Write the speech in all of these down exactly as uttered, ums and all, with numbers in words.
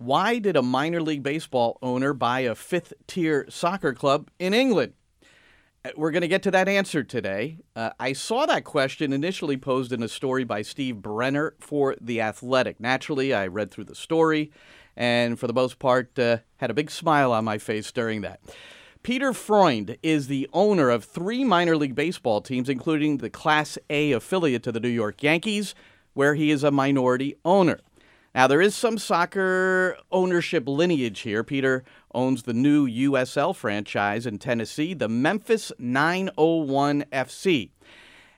Why did a minor league baseball owner buy a fifth-tier soccer club in England? We're going to get to that answer today. Uh, I saw that question initially posed in a story by Steve Brenner for The Athletic. Naturally, I read through the story and, for the most part, uh, had a big smile on my face during that. Peter Freund is the owner of three minor league baseball teams, including the Class A affiliate to the New York Yankees, where he is a minority owner. Now, there is some soccer ownership lineage here. Peter owns the new U S L franchise in Tennessee, the Memphis nine oh one F C.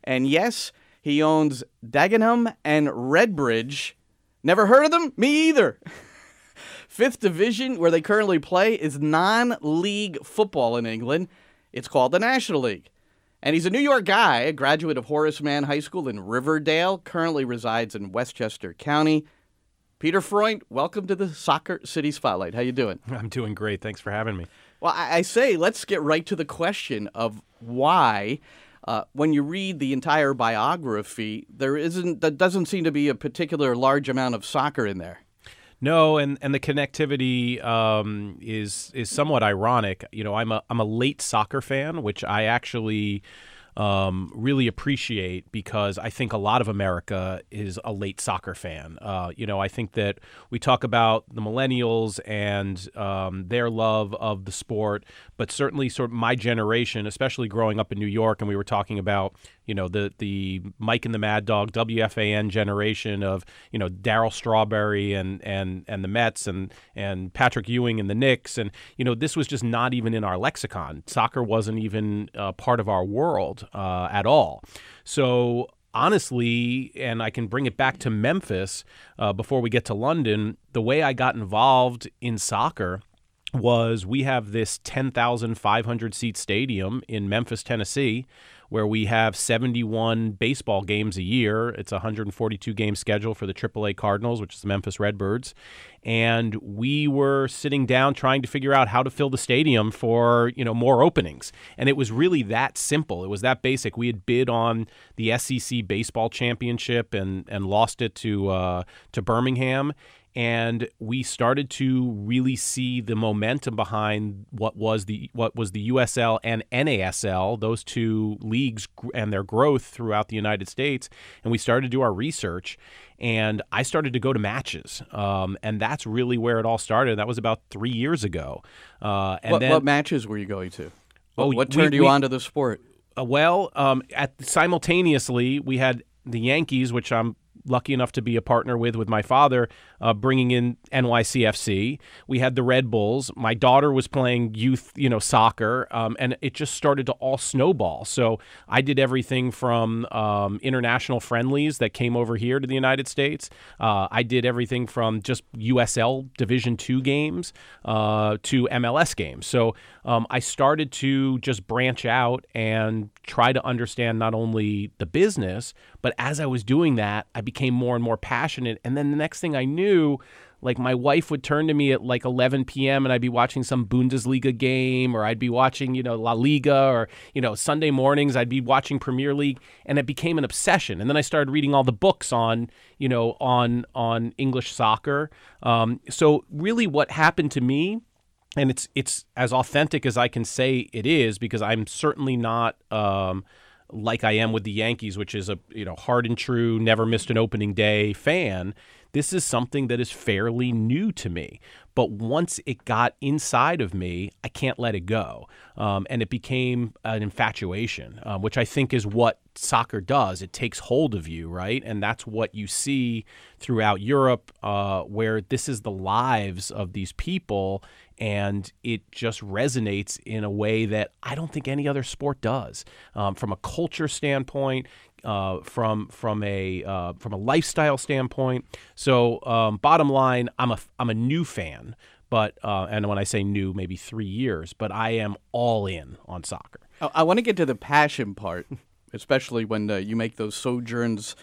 And yes, he owns Dagenham and Redbridge. Never heard of them? Me either. Fifth division, where they currently play, is non-league football in England. It's called the National League. And he's a New York guy, a graduate of Horace Mann High School in Riverdale, currently resides in Westchester County. Peter Freund, welcome to the Soccer City Spotlight. How you doing? I'm doing great. Thanks for having me. Well, I, I say let's get right to the question of why, uh, when you read the entire biography, there isn't that doesn't seem to be a particular large amount of soccer in there. No, and, and the connectivity um, is is somewhat ironic. You know, I'm a I'm a late soccer fan, which I actually. Um, really appreciate, because I think a lot of America is a late soccer fan. Uh, you know, I think that we talk about the millennials and um, their love of the sport, but certainly sort of my generation, especially growing up in New York, and we were talking about, you know, the the Mike and the Mad Dog, W F A N generation of, you know, Darryl Strawberry and and and the Mets and and Patrick Ewing and the Knicks. And, you know, this was just not even in our lexicon. Soccer wasn't even uh, part of our world. Uh, at all. So honestly, and I can bring it back to Memphis uh, before we get to London, the way I got involved in soccer was we have this ten thousand five hundred seat stadium in Memphis, Tennessee, where we have seventy-one baseball games a year. It's a one hundred forty-two game schedule for the triple A Cardinals, which is the Memphis Redbirds. And we were sitting down trying to figure out how to fill the stadium for, you know, more openings. And it was really that simple. It was that basic. We had bid on the S E C Baseball Championship and and lost it to uh, to Birmingham. And we started to really see the momentum behind what was the what was the U S L and N A S L, those two leagues and their growth throughout the United States. And we started to do our research, and I started to go to matches. Um, and that's really where it all started. That was about three years ago. Uh, and what, then, what matches were you going to? What, oh, what turned we, you we, on to the sport? Uh, well, um, at simultaneously, we had the Yankees, which I'm lucky enough to be a partner with, with my father, uh, bringing in N Y C F C. We had the Red Bulls. My daughter was playing youth, you know, soccer, um, and it just started to all snowball. So I did everything from um, international friendlies that came over here to the United States. Uh, I did everything from just U S L Division two games uh, to M L S games. So um, I started to just branch out and try to understand not only the business, but as I was doing that, I became more and more passionate. And then the next thing I knew, like, my wife would turn to me at like eleven p.m. and I'd be watching some Bundesliga game, or I'd be watching, you know, La Liga, or, you know, Sunday mornings I'd be watching Premier League, and it became an obsession. And then I started reading all the books on, you know, on on English soccer. Um, so really what happened to me, and it's it's as authentic as I can say it is, because I'm certainly not um, like I am with the Yankees, which is a, you know, hard and true, never missed an opening day fan. This is something that is fairly new to me. But once it got inside of me, I can't let it go. Um, and it became an infatuation, um, which I think is what soccer does. It takes hold of you, right? And that's what you see throughout Europe, uh, where this is the lives of these people. And it just resonates in a way that I don't think any other sport does. Um, from a culture standpoint, uh, from from a uh, from a lifestyle standpoint. So um, bottom line, I'm a I'm a new fan, but uh, and when I say new, maybe three years, but I am all in on soccer. I, I want to get to the passion part, especially when uh, you make those sojourns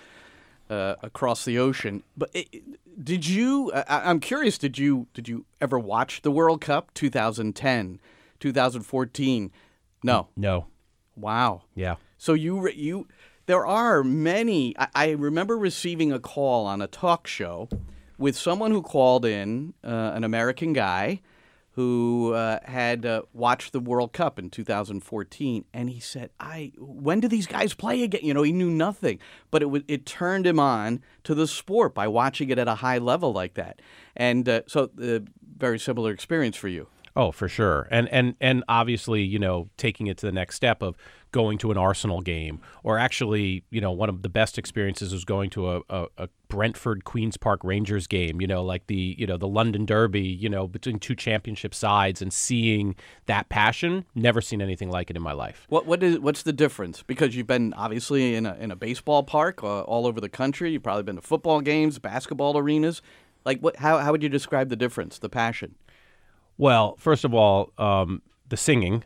uh, across the ocean, but. It, it, Did you, I'm curious, did you did you ever watch the World Cup twenty ten, twenty fourteen? No. No. Wow. Yeah. So you, you there are many, I, I remember receiving a call on a talk show with someone who called in, uh, an American guy who uh, had uh, watched the World Cup in two thousand fourteen, and he said, "I when do these guys play again?" You know, he knew nothing, but it w- it turned him on to the sport by watching it at a high level like that. And uh, so, uh, very similar experience for you. Oh, for sure. And, and and obviously, you know, taking it to the next step of going to an Arsenal game, or actually, you know, one of the best experiences was going to a, a, a Brentford Queen's Park Rangers game, you know, like the, you know, the London Derby, you know, between two championship sides, and seeing that passion. Never seen anything like it in my life. What what is what's the difference? Because you've been obviously in a in a baseball park uh, all over the country. You've probably been to football games, basketball arenas. Like what how how would you describe the difference, the passion? Well, first of all, um, the singing,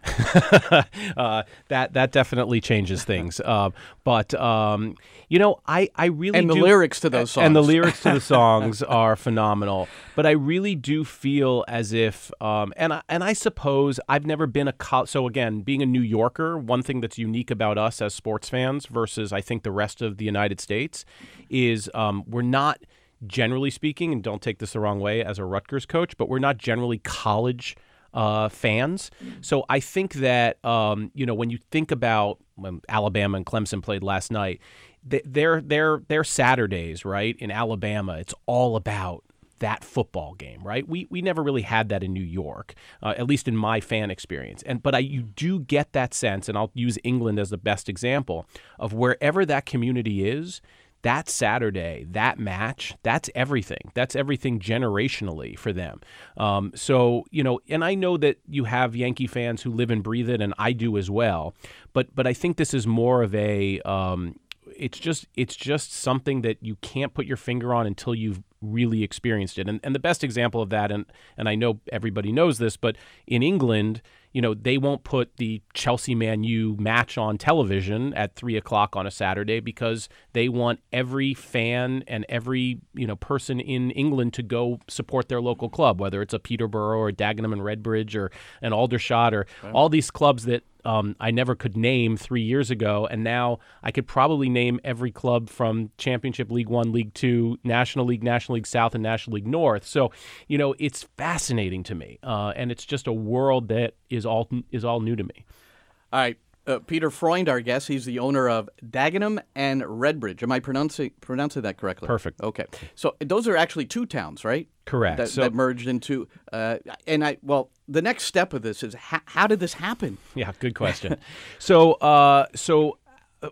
uh, that that definitely changes things. Uh, but, um, you know, I, I really and do. And the lyrics to those songs. And the lyrics to the songs are phenomenal. But I really do feel as if, um, and, I, and I suppose I've never been a, co- so again, being a New Yorker, one thing that's unique about us as sports fans versus I think the rest of the United States is um, we're not, generally speaking, and don't take this the wrong way as a Rutgers coach, but we're not generally college uh, fans. So I think that, um, you know, when you think about when Alabama and Clemson played last night, they're, they're, they're Saturdays, right, in Alabama, it's all about that football game, right? We we never really had that in New York, uh, at least in my fan experience. And but I you do get that sense, and I'll use England as the best example, of wherever that community is, that Saturday, that match, that's everything. That's everything generationally for them. Um, so, you know, and I know that you have Yankee fans who live and breathe it, and I do as well. But but I think this is more of a, um, it's just it's just something that you can't put your finger on until you've really experienced it. And and the best example of that, and, and I know everybody knows this, but in England, you know, they won't put the Chelsea Man U match on television at three o'clock on a Saturday because they want every fan and every, you know, person in England to go support their local club, whether it's a Peterborough or Dagenham and Redbridge or an Aldershot or wow. all these clubs that um, I never could name three years ago. And now I could probably name every club from Championship League One, League Two, National League, National League South, and National League North. So, you know, it's fascinating to me. Uh, and it's just a world that is Is all is all new to me. All right, uh, Peter Freund, our guest, he's the owner of Dagenham and Redbridge. Am I pronouncing pronouncing that correctly? Perfect. Okay, so those are actually two towns, right? Correct. That, so, that merged into. Uh, and I well, the next step of this is ha- how did this happen? Yeah, good question. so uh, so.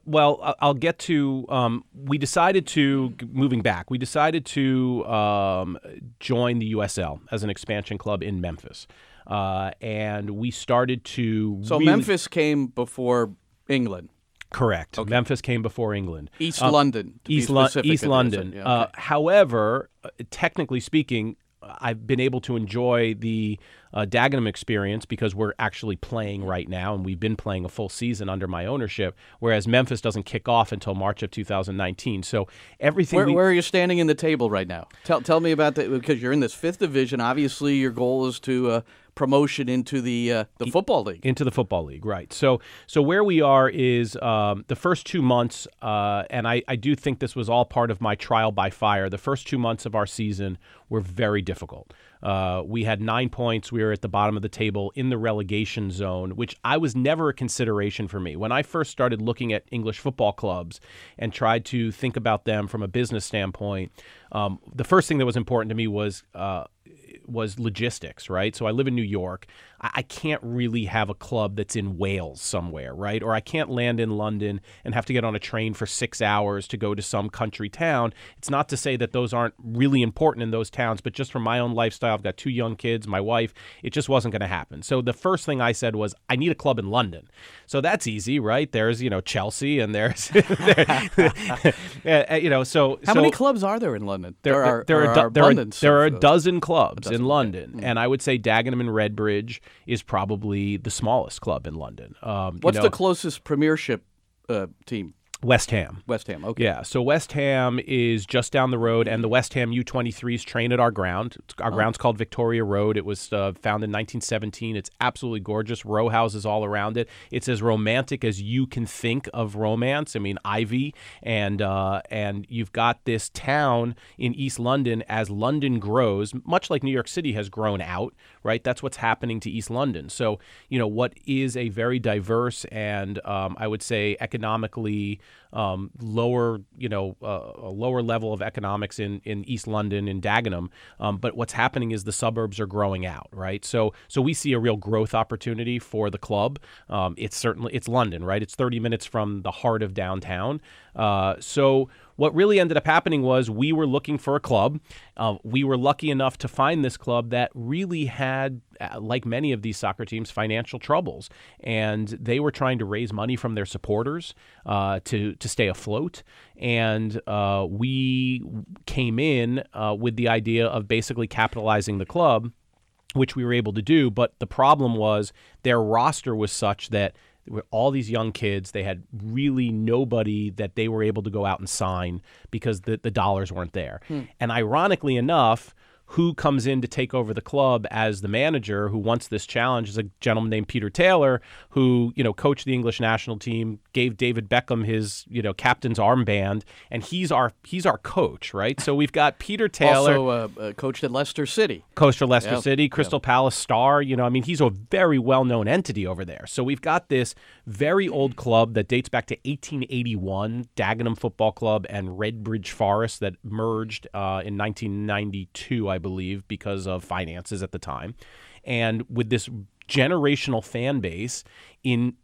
Well, I'll get to, um, we decided to, moving back, we decided to um, join the U S L as an expansion club in Memphis. Uh, and we started to... So really... Memphis came before England. Correct. Okay. Memphis came before England. East um, London, to East be specific. Lo- East London. Yeah, okay. uh, however, technically speaking, I've been able to enjoy the uh, Dagenham experience because we're actually playing right now, and we've been playing a full season under my ownership, whereas Memphis doesn't kick off until March of two thousand nineteen. So everything... Where, we... where are you standing in the table right now? Tell tell me about that, because you're in this fifth division. Obviously, your goal is to... Uh... promotion into the uh, the football league. Into the football league, right. So so where we are is um, the first two months, uh, and I, I do think this was all part of my trial by fire. The first two months of our season were very difficult. Uh, we had nine points. We were at the bottom of the table in the relegation zone, which I was never a consideration for me. When I first started looking at English football clubs and tried to think about them from a business standpoint, um, the first thing that was important to me was uh, was logistics, right? So I live in New York. I-, I can't really have a club that's in Wales somewhere, right? Or I can't land in London and have to get on a train for six hours to go to some country town. It's not to say that those aren't really important in those towns, but just for my own lifestyle, I've got two young kids, my wife, it just wasn't going to happen. So the first thing I said was, I need a club in London. So that's easy, right? There's, you know, Chelsea and there's, there, you know, so. How so, many clubs are there in London? There, there are, there are, are, do- there are, there are a dozen clubs a dozen, in London. Yeah. And I would say Dagenham and Redbridge is probably the smallest club in London. Um, What's you know, the closest Premiership uh, team? West Ham. West Ham, okay. Yeah, so West Ham is just down the road, and the West Ham U twenty-threes train at our ground. It's, our oh. ground's called Victoria Road. It was uh, founded in nineteen seventeen. It's absolutely gorgeous. Row houses all around it. It's as romantic as you can think of romance. I mean, ivy, and uh, and you've got this town in East London as London grows, much like New York City has grown out, right? That's what's happening to East London. So, you know, what is a very diverse and um, I would say economically um, lower, you know, uh, a lower level of economics in, in East London, in Dagenham. Um, but what's happening is the suburbs are growing out, right? So so we see a real growth opportunity for the club. Um, it's certainly, it's London, right? It's thirty minutes from the heart of downtown. Uh, so what really ended up happening was we were looking for a club. Uh, we were lucky enough to find this club that really had, like many of these soccer teams, financial troubles. And they were trying to raise money from their supporters uh, to, to stay afloat. And uh, we came in uh, with the idea of basically capitalizing the club, which we were able to do. But the problem was their roster was such that with all these young kids, they had really nobody that they were able to go out and sign because the, the dollars weren't there. Hmm. And ironically enough, who comes in to take over the club as the manager who wants this challenge is a gentleman named Peter Taylor, who, you know, coached the English national team, gave David Beckham his, you know, captain's armband, and he's our he's our coach, right? So we've got Peter Taylor. Also uh, uh, coached at Leicester City. Coached for Leicester yeah. City, Crystal yeah. Palace star, you know, I mean, he's a very well-known entity over there. So we've got this very old club that dates back to eighteen eighty-one, Dagenham Football Club and Redbridge Forest that merged uh, in nineteen ninety-two, I believe, because of finances at the time, and with this generational fan base in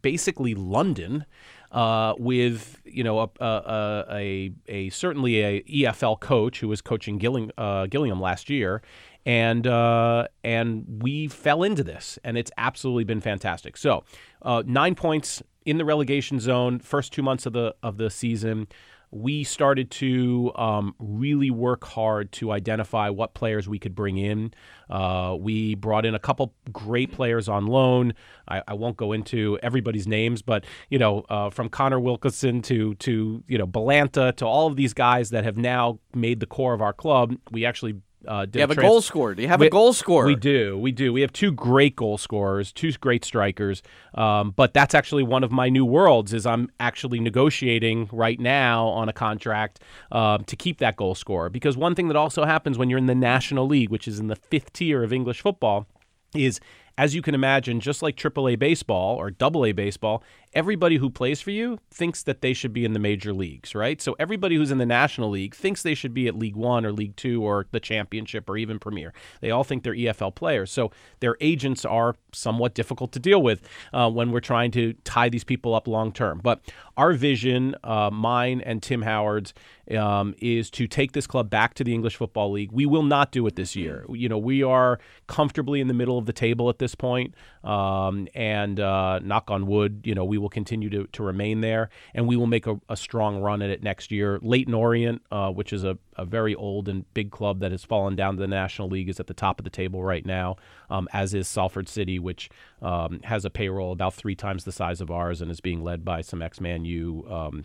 basically London, uh, with you know a a, a a certainly a E F L coach who was coaching Gilling, uh, Gillingham last year, and uh, and we fell into this, and it's absolutely been fantastic. So uh, nine points in the relegation zone, first two months of the of the season. We started to um, really work hard to identify what players we could bring in. Uh, we brought in a couple great players on loan. I, I won't go into everybody's names, but you know, uh, from Connor Wilkinson to to you know Belanta to all of these guys that have now made the core of our club. We actually. Uh, did you have a, trans- a goal scorer. Do you have we, a goal scorer? We do. We do. We have two great goal scorers, two great strikers. Um, but that's actually one of my new worlds is I'm actually negotiating right now on a contract uh, to keep that goal scorer. Because one thing that also happens when you're in the National League, which is in the fifth tier of English football, is, as you can imagine, just like triple A baseball or double A baseball, everybody who plays for you thinks that they should be in the major leagues, right? So everybody who's in the National League thinks they should be at League One or League Two or the Championship or even Premier. They all think they're E F L players. So their agents are somewhat difficult to deal with uh, when we're trying to tie these people up long term. But our vision, uh, mine and Tim Howard's, um, is to take this club back to the English Football League. We will not do it this year. You know, we are comfortably in the middle of the table at this point, um, and uh, knock on wood, you know, we will will continue to, to remain there, and we will make a, a strong run at it next year. Leighton Orient, uh, which is a, a very old and big club that has fallen down to the National League, is at the top of the table right now, um, as is Salford City, which um, has a payroll about three times the size of ours and is being led by some ex-Man U um,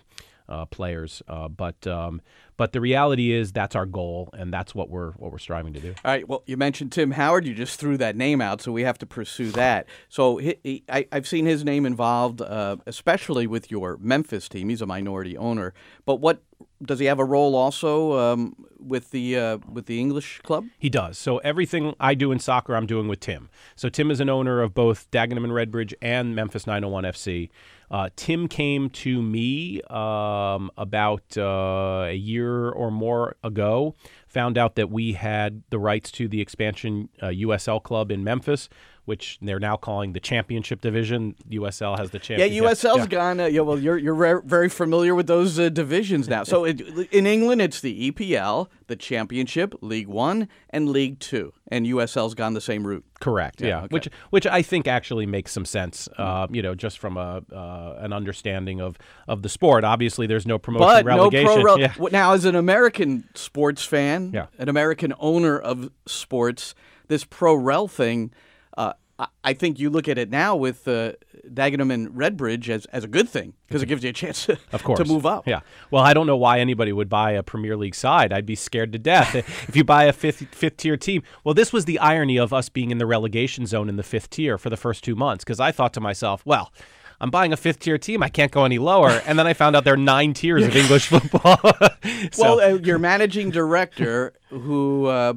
uh, players. Uh, but um, but the reality is that's our goal, and that's what we're what we're striving to do. All right. Well, you mentioned Tim Howard. You just threw that name out, so we have to pursue that. So he, he, I, I've seen his name involved, uh, especially with your Memphis team. He's a minority owner. But what does he have a role also um, with the uh, with the English club? He does. So everything I do in soccer, I'm doing with Tim. So Tim is an owner of both Dagenham and Redbridge and Memphis nine oh one F C. Uh, Tim came to me um, about uh, a year or more ago, found out that we had the rights to the expansion uh, U S L club in Memphis, which they're now calling the Championship Division. U S L has the Championship. Yeah, U S L's yeah. gone. Uh, yeah, well, you're you're re- very familiar with those uh, divisions now. So it, in England, it's the E P L, the Championship, League One, and League Two. And U S L's gone the same route. Correct, yeah. yeah. Okay. Which which I think actually makes some sense, uh, you know, just from a uh, an understanding of, of the sport. Obviously, there's no promotion but relegation. No pro- yeah. Now, as an American sports fan, yeah. an American owner of sports, this pro-rel thing, I think you look at it now with uh, Dagenham and Redbridge as, as a good thing because it gives you a chance to, of course. to move up. Yeah. Well, I don't know why anybody would buy a Premier League side. I'd be scared to death. If you buy a fifth, fifth tier team. Well, this was the irony of us being in the relegation zone in the fifth tier for the first two months because I thought to myself, well, I'm buying a fifth-tier team. I can't go any lower. And then I found out there are nine tiers of English football. So. Well, uh, your managing director, who uh,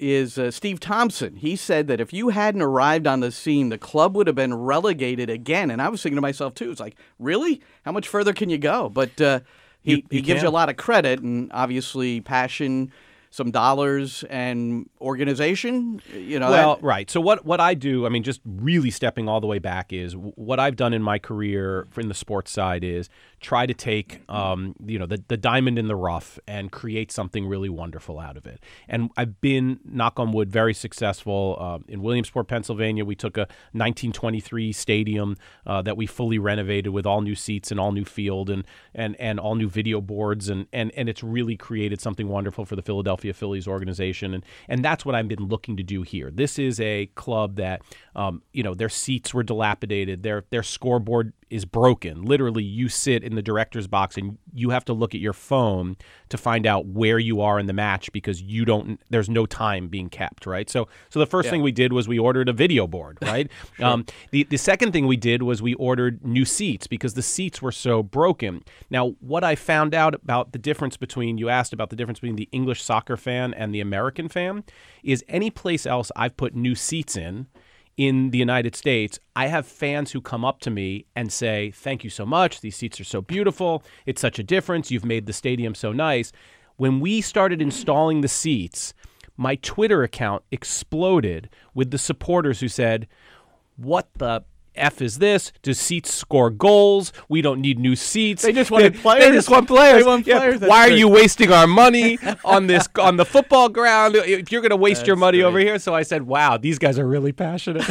is uh, Steve Thompson, he said that if you hadn't arrived on the scene, the club would have been relegated again. And I was thinking to myself, too, it's like, really? How much further can you go? But uh, he, you, you he gives you a lot of credit and obviously passion, some dollars and organization, you know. Well, that. right. So what, what I do, I mean, just really stepping all the way back is what I've done in my career in the sports side is try to take, um, you know, the, the diamond in the rough and create something really wonderful out of it. And I've been, knock on wood, very successful. Uh, in Williamsport, Pennsylvania, we took a nineteen twenty-three stadium uh, that we fully renovated with all new seats and all new field and and, and all new video boards. And, and, and it's really created something wonderful for the Philadelphia Phillies organization, and and that's what I've been looking to do here. This is a club that, um, you know, their seats were dilapidated, their their scoreboard is broken. Literally, you sit in the director's box and you have to look at your phone to find out where you are in the match because you don't. There's no time being kept, right? So, so the first yeah. thing we did was we ordered a video board, right? Sure. Um, the the second thing we did was we ordered new seats because the seats were so broken. Now, what I found out about the difference between you asked about the difference between the English soccer fan and the American fan is any place else I've put new seats in. In the United States, I have fans who come up to me and say, thank you so much. These seats are so beautiful. It's such a difference. You've made the stadium so nice. When we started installing the seats, my Twitter account exploded with the supporters who said, what the F is this? Do seats score goals? We don't need new seats. They just wanted they, players. They just want players. They want players. Yeah. Why true. are you wasting our money on this on the football ground? If you're going to waste That's your money great. over here, so I said, "Wow, these guys are really passionate."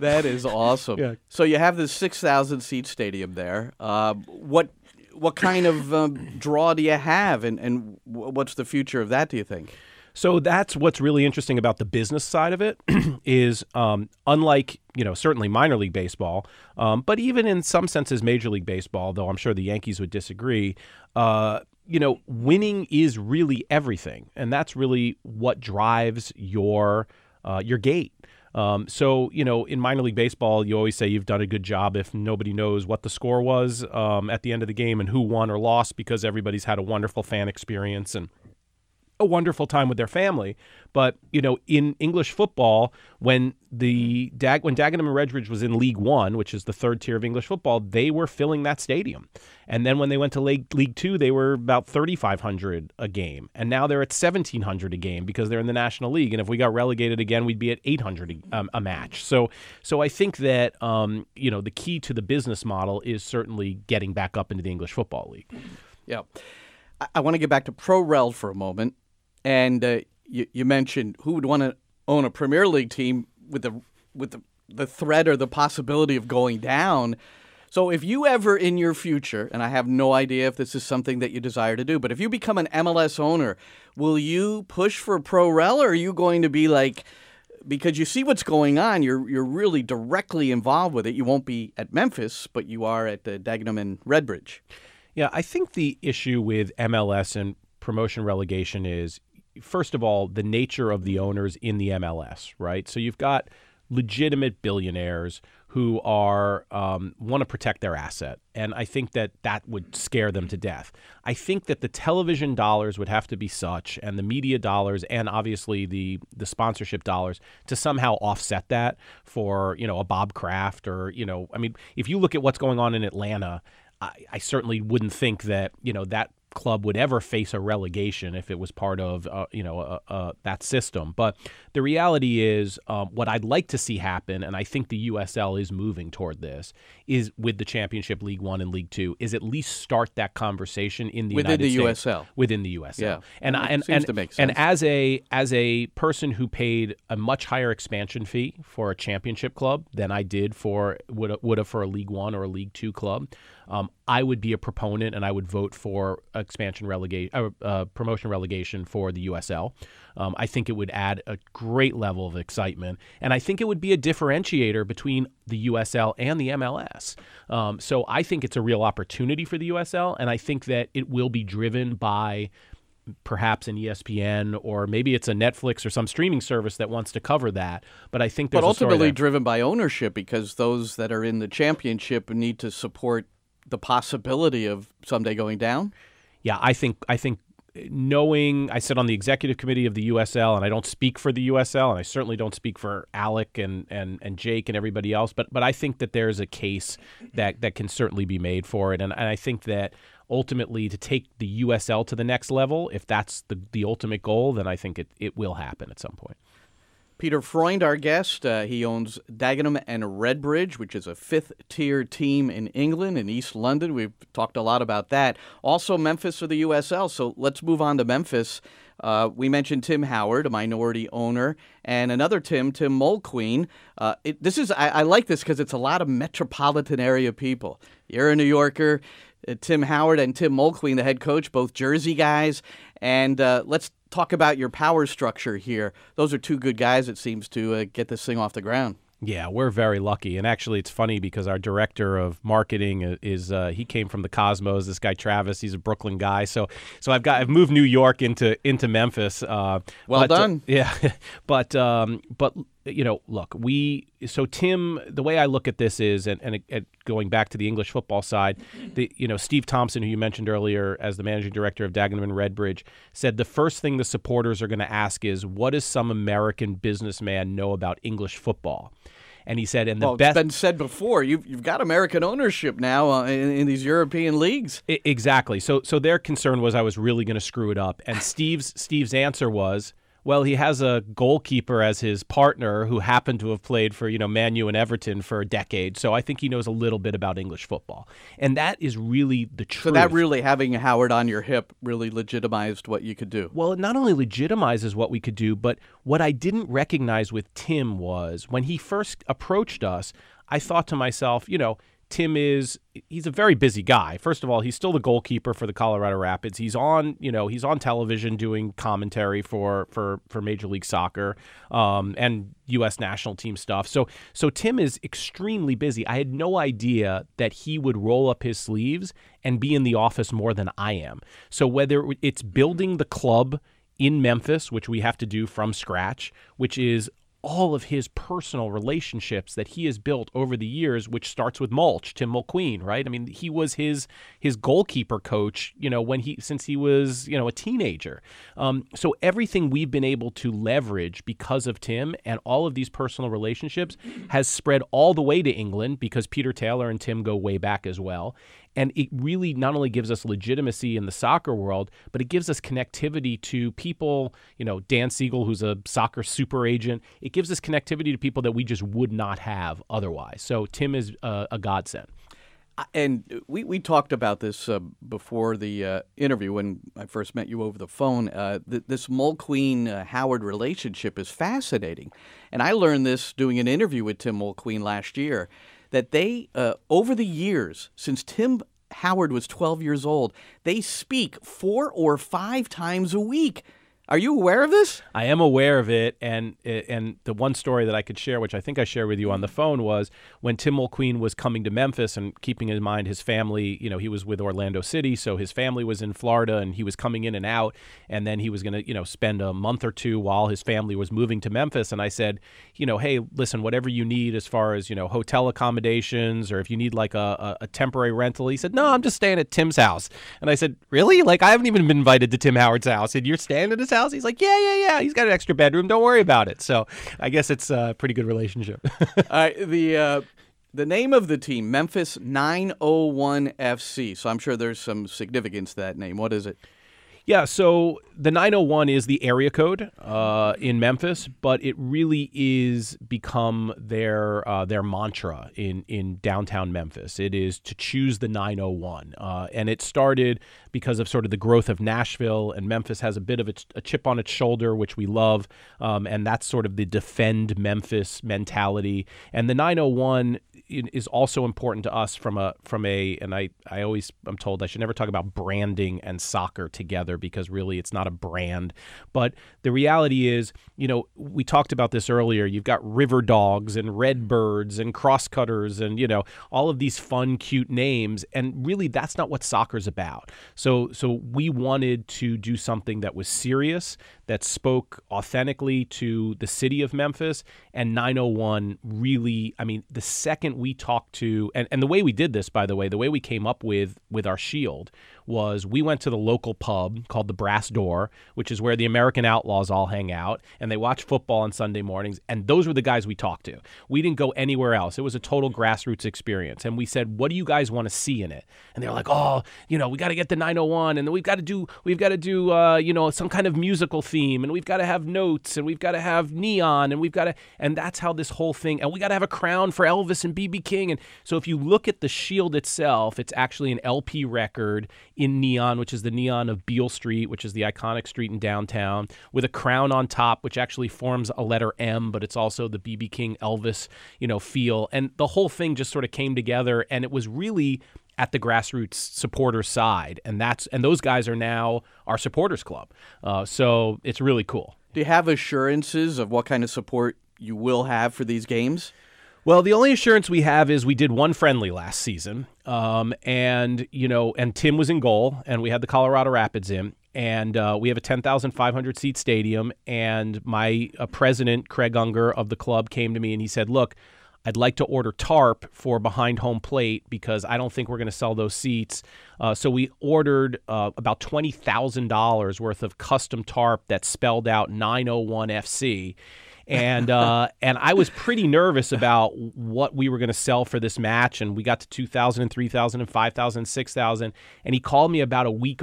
That is awesome. Yeah. So you have this six thousand seat stadium there. Uh, what? What kind of um, draw do you have, and and what's the future of that? Do you think? So that's what's really interesting about the business side of it is um, unlike, you know, certainly minor league baseball, um, but even in some senses major league baseball, though I'm sure the Yankees would disagree, uh, you know, winning is really everything. And that's really what drives your uh, your gate. Um, so, you know, in minor league baseball, you always say you've done a good job if nobody knows what the score was um, at the end of the game and who won or lost because everybody's had a wonderful fan experience and a wonderful time with their family. But, you know, in English football, when the Dag- when Dagenham and Redbridge was in League One, which is the third tier of English football, they were filling that stadium. And then when they went to League, League Two, they were about thirty-five hundred a game. And now they're at seventeen hundred a game because they're in the National League. And if we got relegated again, we'd be at eight hundred a, um, a match. So so I think that, um, you know, the key to the business model is certainly getting back up into the English Football League. Yeah. I, I want to get back to Pro-Rel for a moment. And uh, you, you mentioned who would want to own a Premier League team with the with the, the threat or the possibility of going down. So if you ever in your future, and I have no idea if this is something that you desire to do, but if you become an M L S owner, will you push for Pro-Rel, or are you going to be like, because you see what's going on, you're you're really directly involved with it. You won't be at Memphis, but you are at the Dagenham and Redbridge. Yeah, I think the issue with M L S and promotion relegation is, first of all, the nature of the owners in the M L S, right? So you've got legitimate billionaires who are um, want to protect their asset, and I think that that would scare them to death. I think that the television dollars would have to be such, and the media dollars, and obviously the the sponsorship dollars, to somehow offset that for, you know, a Bob Kraft or, you know, I mean, if you look at what's going on in Atlanta, I, I certainly wouldn't think that, you know, that club would ever face a relegation if it was part of, uh, you know, uh, uh, that system. But the reality is um, what I'd like to see happen, and I think the U S L is moving toward this, is with the Championship League One and League Two, is at least start that conversation in the United States. Within the U S L. Within the U S L. Yeah. And I, and, seems and, to make sense. And as a, as a person who paid a much higher expansion fee for a championship club than I did for would would have for a League One or a League Two club, um, I would be a proponent and I would vote for expansion relegation, uh, uh, promotion relegation for the U S L. Um, I think it would add a great level of excitement, and I think it would be a differentiator between the U S L and the M L S. Um, so I think it's a real opportunity for the U S L, and I think that it will be driven by perhaps an E S P N, or maybe it's a Netflix or some streaming service that wants to cover that. But I think there's but ultimately driven by ownership, because those that are in the championship need to support the possibility of someday going down. Yeah, I think I think knowing I sit on the executive committee of the U S L, and I don't speak for the U S L, and I certainly don't speak for Alec and and, and Jake and everybody else. But but I think that there's a case that that can certainly be made for it, and, and I think that. Ultimately, to take the U S L to the next level, if that's the, the ultimate goal, then I think it, it will happen at some point. Peter Freund, our guest, uh, he owns Dagenham and Redbridge, which is a fifth-tier team in England, in East London. We've talked a lot about that. Also, Memphis or the U S L, so let's move on to Memphis. Uh, we mentioned Tim Howard, a minority owner, and another Tim, Tim Mulqueen. Uh, it, this is I, I like this because it's a lot of metropolitan area people. You're a New Yorker. Uh, Tim Howard and Tim Mulqueen, the head coach, both Jersey guys. And uh, let's talk about your power structure here. Those are two good guys, it seems, to uh, get this thing off the ground. Yeah, we're very lucky. And actually, it's funny because our director of marketing is uh, he came from the Cosmos. This guy, Travis, he's a Brooklyn guy. So so I've got I've moved New York into into Memphis. Uh, well but, done. Uh, yeah. but um, but, you know, look, we so Tim, the way I look at this is and, and, and going back to the English football side, the, you know, Steve Thompson, who you mentioned earlier as the managing director of Dagenham and Redbridge, said the first thing the supporters are going to ask is, what does some American businessman know about English football? And he said, and the well, best. It's been said before. You've, you've got American ownership now uh, in, in these European leagues. I, exactly. So so their concern was I was really going to screw it up. And Steve's Steve's answer was, well, he has a goalkeeper as his partner who happened to have played for, you know, Man U and Everton for a decade. So I think he knows a little bit about English football. And that is really the truth. So that really, having Howard on your hip, really legitimized what you could do. Well, it not only legitimizes what we could do, but what I didn't recognize with Tim was when he first approached us, I thought to myself, you know, Tim is, he's a very busy guy. First of all, he's still the goalkeeper for the Colorado Rapids. He's on, you know, he's on television doing commentary for for, for Major League Soccer um, and U S national team stuff. So so Tim is extremely busy. I had no idea that he would roll up his sleeves and be in the office more than I am. So whether it's building the club in Memphis, which we have to do from scratch, which is all of his personal relationships that he has built over the years, which starts with Mulch, Tim Mulqueen, right? I mean, he was his his goalkeeper coach, you know, when he since he was, you know, a teenager. Um, so everything we've been able to leverage because of Tim and all of these personal relationships has spread all the way to England, because Peter Taylor and Tim go way back as well. And it really not only gives us legitimacy in the soccer world, but it gives us connectivity to people, you know, Dan Siegel, who's a soccer super agent. It gives us connectivity to people that we just would not have otherwise. So Tim is a, a godsend. And we, we talked about this uh, before the uh, interview when I first met you over the phone. Uh, th- this Mulqueen-Howard relationship is fascinating. And I learned this doing an interview with Tim Mulqueen last year, that they, uh, over the years, since Tim Howard was twelve years old, they speak four or five times a week. Are you aware of this? I am aware of it, and and the one story that I could share, which I think I shared with you on the phone, was when Tim Mulqueen was coming to Memphis and keeping in mind his family, you know, he was with Orlando City, so his family was in Florida, and he was coming in and out, and then he was going to, you know, spend a month or two while his family was moving to Memphis, and I said, you know, hey, listen, whatever you need as far as, you know, hotel accommodations or if you need like a, a temporary rental, he said, no, I'm just staying at Tim's house. And I said, really? Like, I haven't even been invited to Tim Howard's house, and you're staying at his house? He's like, yeah, yeah, yeah. He's got an extra bedroom. Don't worry about it. So I guess it's a pretty good relationship. All right. The uh, the name of the team, Memphis nine oh one F C. So I'm sure there's some significance to that name. What is it? Yeah, so the nine oh one is the area code uh, in Memphis, but it really is become their uh, their mantra in, in downtown Memphis. It is to choose the nine oh one. Uh, and it started because of sort of the growth of Nashville, and Memphis has a bit of a, a chip on its shoulder, which we love. Um, and that's sort of the defend Memphis mentality. And the nine oh one is also important to us from a, from a and I, I always am told I should never talk about branding and soccer together, because really it's not a brand. But the reality is, you know, we talked about this earlier. You've got River Dogs and Redbirds and Crosscutters and, you know, all of these fun, cute names. And really that's not what soccer's about. So so we wanted to do something that was serious, that spoke authentically to the city of Memphis. And nine oh one really, I mean, the second we talked to, and, and the way we did this, by the way, the way we came up with with our shield was we went to the local pub called the Brass Door, which is where the American Outlaws all hang out, and they watch football on Sunday mornings, and those were the guys we talked to. We didn't go anywhere else. It was a total grassroots experience, and we said, what do you guys want to see in it? And they're like, oh, you know, we got to get the nine oh one, and then we've got to do, we've got to do, uh, you know, some kind of musical theme, and we've got to have notes, and we've got to have neon, and we've got to, and that's how this whole thing, and we got to have a crown for Elvis and B B King, and so if you look at the shield itself, it's actually an L P record in neon, which is the neon of Beale Street, which is the iconic street in downtown, with a crown on top, which actually forms a letter M, but it's also the B B King Elvis, you know, feel. And the whole thing just sort of came together, and it was really at the grassroots supporter side. And that's, and those guys are now our supporters club. Uh, so it's really cool. Do you have assurances of what kind of support you will have for these games? Well, the only assurance we have is we did one friendly last season, um, and you know, and Tim was in goal, and we had the Colorado Rapids in, and uh, we have a ten thousand five hundred seat stadium. And my uh, president, Craig Unger of the club, came to me and he said, "Look, I'd like to order tarp for behind home plate because I don't think we're going to sell those seats." Uh, so we ordered uh, about twenty thousand dollars worth of custom tarp that spelled out nine oh one F C. and uh, and I was pretty nervous about what we were going to sell for this match, and we got to two thousand and three thousand and five thousand and six thousand, and he called me about a week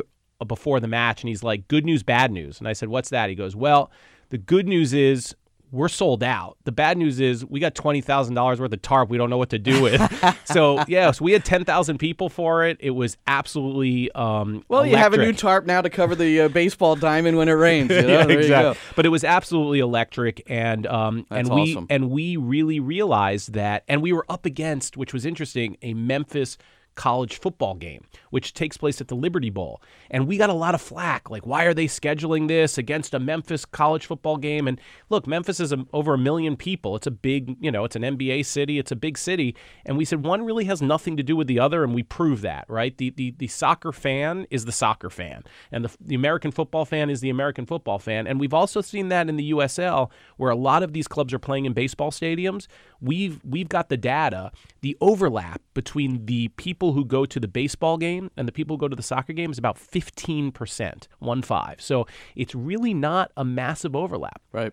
before the match, and he's like, "Good news, bad news." And I said, "What's that?" He goes, "Well, the good news is we're sold out. The bad news is we got twenty thousand dollars worth of tarp we don't know what to do with." So, yeah, so we had ten thousand people for it. It was absolutely um, Well, electric. You have a new tarp now to cover the uh, baseball diamond when it rains. You know? Yeah, there exactly. You go. But it was absolutely electric, and um, and we awesome. and we really realized that, and we were up against, which was interesting, a Memphis college football game, which takes place at the Liberty Bowl. And we got a lot of flack, like, why are they scheduling this against a Memphis college football game? And look, Memphis is a, over a million people. It's a big, you know, it's an N B A city. It's a big city. And we said, one really has nothing to do with the other, and we prove that, right? The the, the soccer fan is the soccer fan, and the, the American football fan is the American football fan. And we've also seen that in the U S L, where a lot of these clubs are playing in baseball stadiums. We've, we've got the data, the overlap between the people who go to the baseball game and the people who go to the soccer game is about fifteen percent, one five. So it's really not a massive overlap. Right.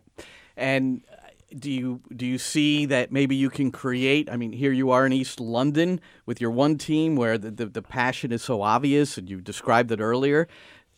And do you do you see that maybe you can create, I mean, here you are in East London with your one team where the, the, the passion is so obvious, and you described it earlier.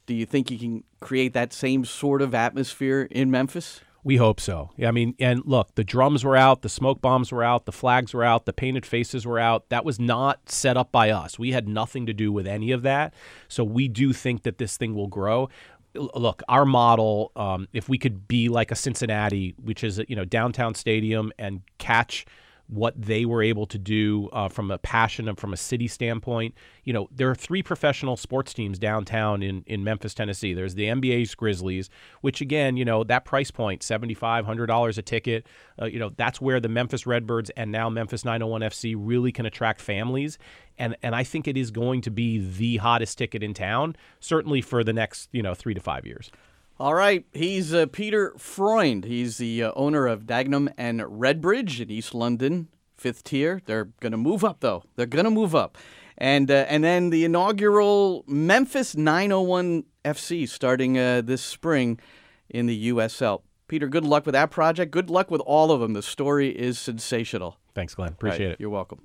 Do you think you can create that same sort of atmosphere in Memphis? We hope so. I mean, and look, the drums were out, the smoke bombs were out, the flags were out, the painted faces were out. That was not set up by us. We had nothing to do with any of that. So we do think that this thing will grow. Look, our model, um, if we could be like a Cincinnati, which is, you know, downtown stadium, and catch what they were able to do uh, from a passion and from a city standpoint. You know, there are three professional sports teams downtown in, in Memphis, Tennessee. There's the N B A's Grizzlies, which again, you know, that price point, seventy-five hundred dollars, one hundred dollars a ticket, uh, you know, that's where the Memphis Redbirds and now Memphis nine oh one F C really can attract families. And and I think it is going to be the hottest ticket in town, certainly for the next, you know, three to five years. All right, he's uh, Peter Freund. He's the uh, owner of Dagenham and Redbridge in East London, fifth tier. They're going to move up, though. They're going to move up. And uh, and then the inaugural Memphis nine oh one F C starting uh, this spring in the U S L. Peter, good luck with that project. Good luck with all of them. The story is sensational. Thanks, Glenn. Appreciate it. You're welcome.